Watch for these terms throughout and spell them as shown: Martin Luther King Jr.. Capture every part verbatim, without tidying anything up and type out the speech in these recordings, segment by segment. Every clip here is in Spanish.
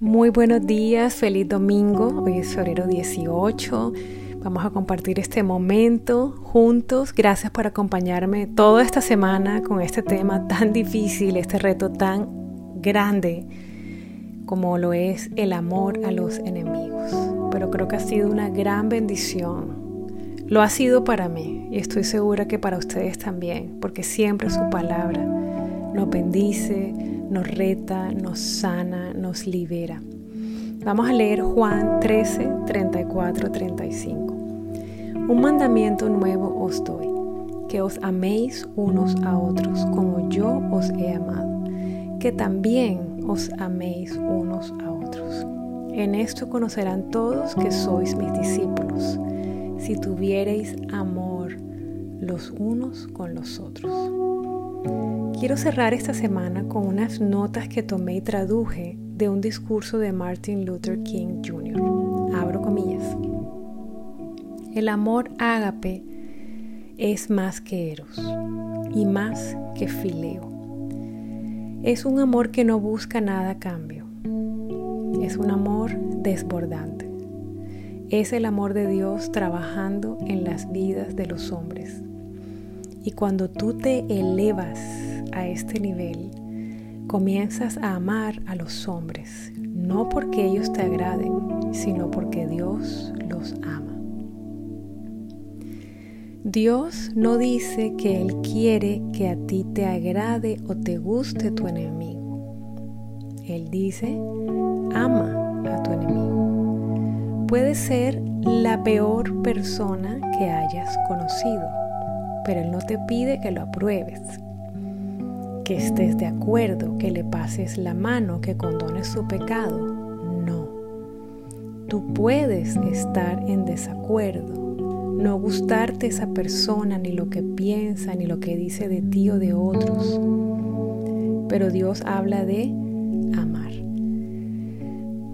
Muy buenos días, feliz domingo, hoy es febrero dieciocho, vamos a compartir este momento juntos. Gracias por acompañarme toda esta semana con este tema tan difícil, este reto tan grande como lo es el amor a los enemigos, pero creo que ha sido una gran bendición, lo ha sido para mí y estoy segura que para ustedes también, porque siempre su palabra nos bendice, nos reta, nos sana, nos libera. Vamos a leer Juan trece, treinta y cuatro, treinta y cinco. Un mandamiento nuevo os doy, que os améis unos a otros como yo os he amado, que también os améis unos a otros. En esto conocerán todos que sois mis discípulos, si tuviereis amor los unos con los otros. Quiero cerrar esta semana con unas notas que tomé y traduje de un discurso de Martin Luther King junior Abro comillas. El amor ágape es más que eros y más que fileo. Es un amor que no busca nada a cambio. Es un amor desbordante. Es el amor de Dios trabajando en las vidas de los hombres. Y cuando tú te elevas a este nivel, comienzas a amar a los hombres, no porque ellos te agraden, sino porque Dios los ama. Dios no dice que Él quiere que a ti te agrade o te guste tu enemigo. Él dice, ama a tu enemigo. Puede ser la peor persona que hayas conocido, pero Él no te pide que lo apruebes, que estés de acuerdo, que le pases la mano, que condones su pecado. No. Tú puedes estar en desacuerdo, no gustarte esa persona, ni lo que piensa, ni lo que dice de ti o de otros. Pero Dios habla de amar.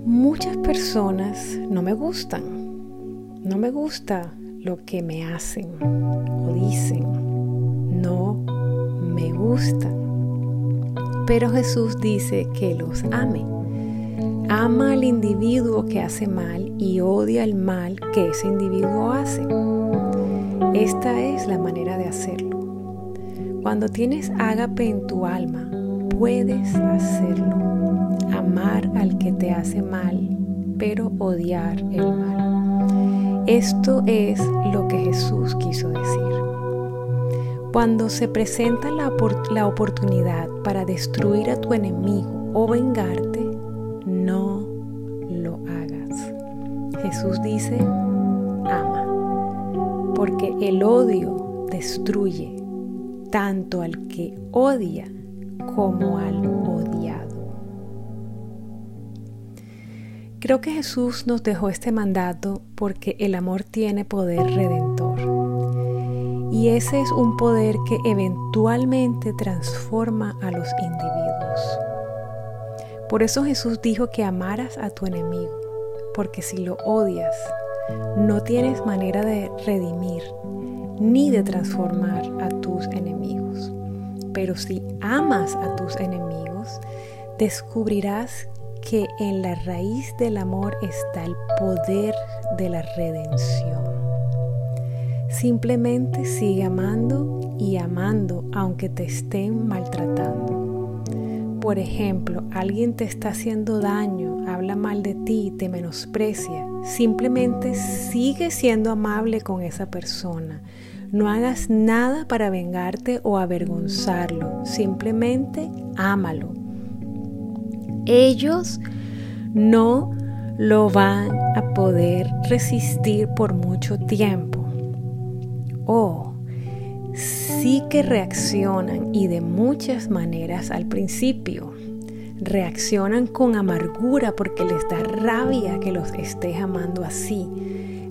Muchas personas no me gustan, no me gusta lo que me hacen o dicen, no me gustan. Pero Jesús dice que los ame. Ama al individuo que hace mal y odia el mal que ese individuo hace. Esta es la manera de hacerlo. Cuando tienes ágape en tu alma, puedes hacerlo. Amar al que te hace mal, pero odiar el mal. Esto es lo que Jesús quiso decir. Cuando se presenta la, opor- la oportunidad para destruir a tu enemigo o vengarte, no lo hagas. Jesús dice, ama, porque el odio destruye tanto al que odia como al odiado. Creo que Jesús nos dejó este mandato porque el amor tiene poder redentor. Y ese es un poder que eventualmente transforma a los individuos. Por eso Jesús dijo que amaras a tu enemigo, porque si lo odias, no tienes manera de redimir ni de transformar a tus enemigos. Pero si amas a tus enemigos, descubrirás que en la raíz del amor está el poder de la redención. Simplemente sigue amando y amando aunque te estén maltratando. Por ejemplo, alguien te está haciendo daño, habla mal de ti, te menosprecia. Simplemente sigue siendo amable con esa persona. No hagas nada para vengarte o avergonzarlo. Simplemente ámalo. Ellos no lo van a poder resistir por mucho tiempo. Oh, sí que reaccionan y de muchas maneras al principio. Reaccionan con amargura porque les da rabia que los estés amando así.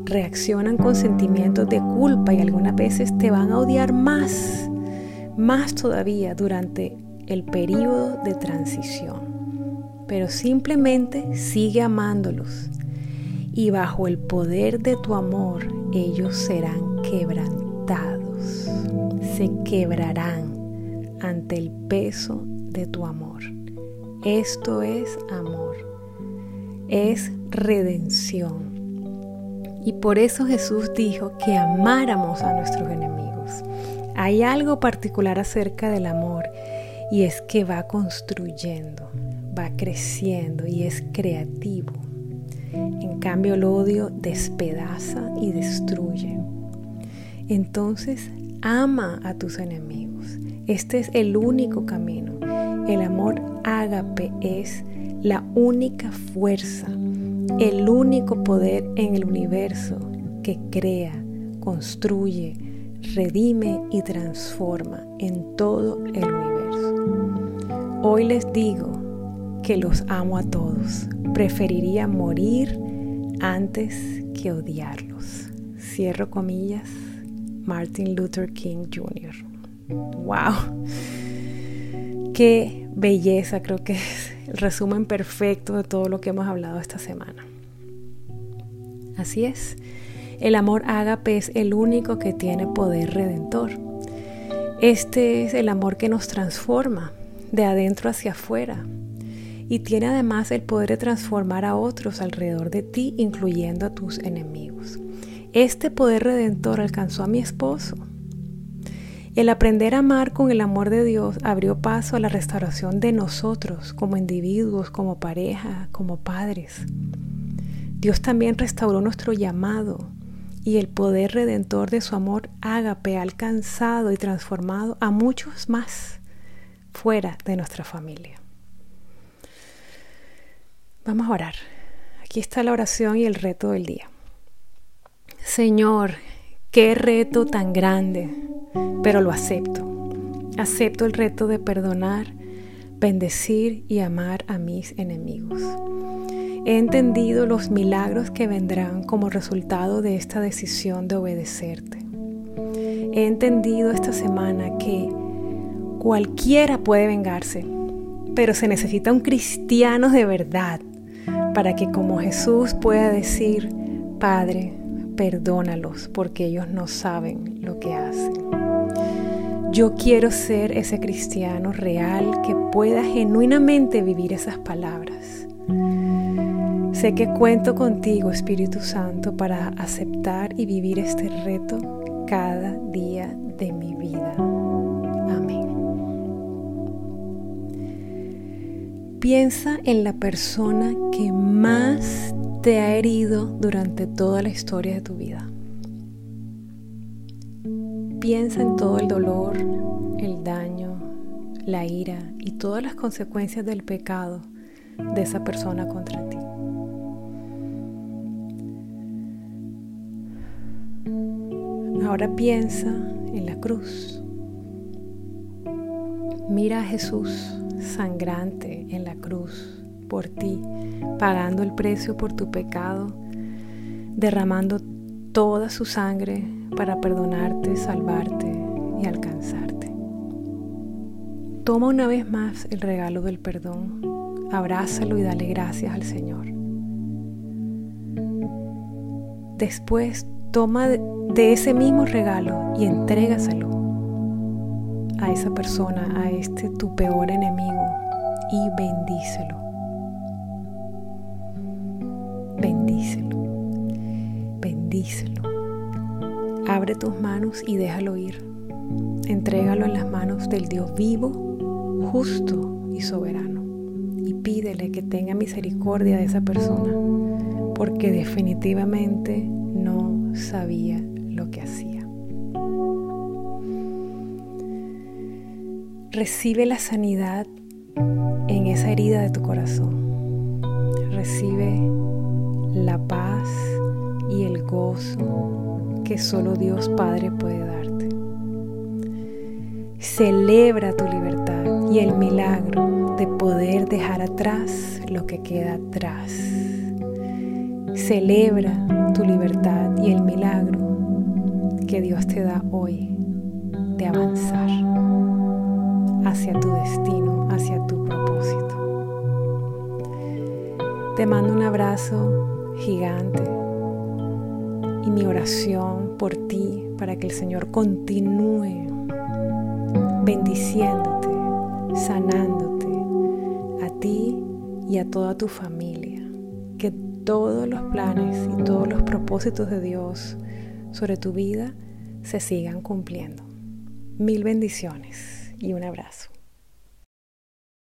Reaccionan con sentimientos de culpa y algunas veces te van a odiar más, más todavía durante el periodo de transición. Pero simplemente sigue amándolos y bajo el poder de tu amor ellos serán quebrantados. Se quebrarán ante el peso de tu amor. Esto es amor. es redención. Y por eso Jesús dijo que amáramos a nuestros enemigos. Hay algo particular acerca del amor, y es que va construyendo, va creciendo y es creativo. En cambio, el odio despedaza y destruye. Entonces, ama a tus enemigos. Este es el único camino. El amor ágape es la única fuerza, el único poder en el universo que crea, construye, redime y transforma en todo el universo. Hoy les digo que los amo a todos. Preferiría morir antes que odiarlos. Cierro comillas. Martin Luther King junior ¡Wow! ¡Qué belleza! Creo que es el resumen perfecto de todo lo que hemos hablado esta semana. Así es. El amor ágape es el único que tiene poder redentor. Este es el amor que nos transforma de adentro hacia afuera y tiene además el poder de transformar a otros alrededor de ti, incluyendo a tus enemigos. Este poder redentor alcanzó a mi esposo. El aprender a amar con el amor de Dios abrió paso a la restauración de nosotros como individuos, como pareja, como padres. Dios también restauró nuestro llamado. Y el poder redentor de su amor ágape ha alcanzado y transformado a muchos más fuera de nuestra familia. Vamos a orar. Aquí está la oración y el reto del día. Señor, qué reto tan grande, pero lo acepto. Acepto el reto de perdonar, bendecir y amar a mis enemigos. He entendido los milagros que vendrán como resultado de esta decisión de obedecerte. He entendido esta semana que cualquiera puede vengarse, pero se necesita un cristiano de verdad para que como Jesús pueda decir, Padre, perdónalos porque ellos no saben lo que hacen. Yo quiero ser ese cristiano real que pueda genuinamente vivir esas palabras. Sé que cuento contigo, Espíritu Santo, para aceptar y vivir este reto cada día de mi vida. Amén. Piensa en la persona que más te ha herido durante toda la historia de tu vida. Piensa en todo el dolor, el daño, la ira y todas las consecuencias del pecado de esa persona contra ti. Ahora piensa en la cruz. Mira a Jesús sangrante en la cruz por ti, pagando el precio por tu pecado, derramando toda su sangre para perdonarte, salvarte y alcanzarte. Toma una vez más el regalo del perdón, abrázalo y dale gracias al Señor. Después toma de ese mismo regalo y entrégaselo a esa persona, a este tu peor enemigo, y bendícelo. Bendícelo. Bendícelo. Abre tus manos y déjalo ir. Entrégalo en las manos del Dios vivo, justo y soberano. Y pídele que tenga misericordia de esa persona, porque definitivamente no sabía lo que hacía. Recibe la sanidad en esa herida de tu corazón. Recibe la paz y el gozo que solo Dios Padre puede darte. Celebra tu libertad y el milagro de poder dejar atrás lo que queda atrás. Celebra tu libertad y el milagro que Dios te da hoy de avanzar hacia tu destino, hacia tu propósito. Te mando un abrazo gigante y mi oración por ti para que el Señor continúe bendiciéndote, sanándote a ti y a toda tu familia. todos los planes y todos los propósitos de Dios sobre tu vida se sigan cumpliendo. Mil bendiciones y un abrazo.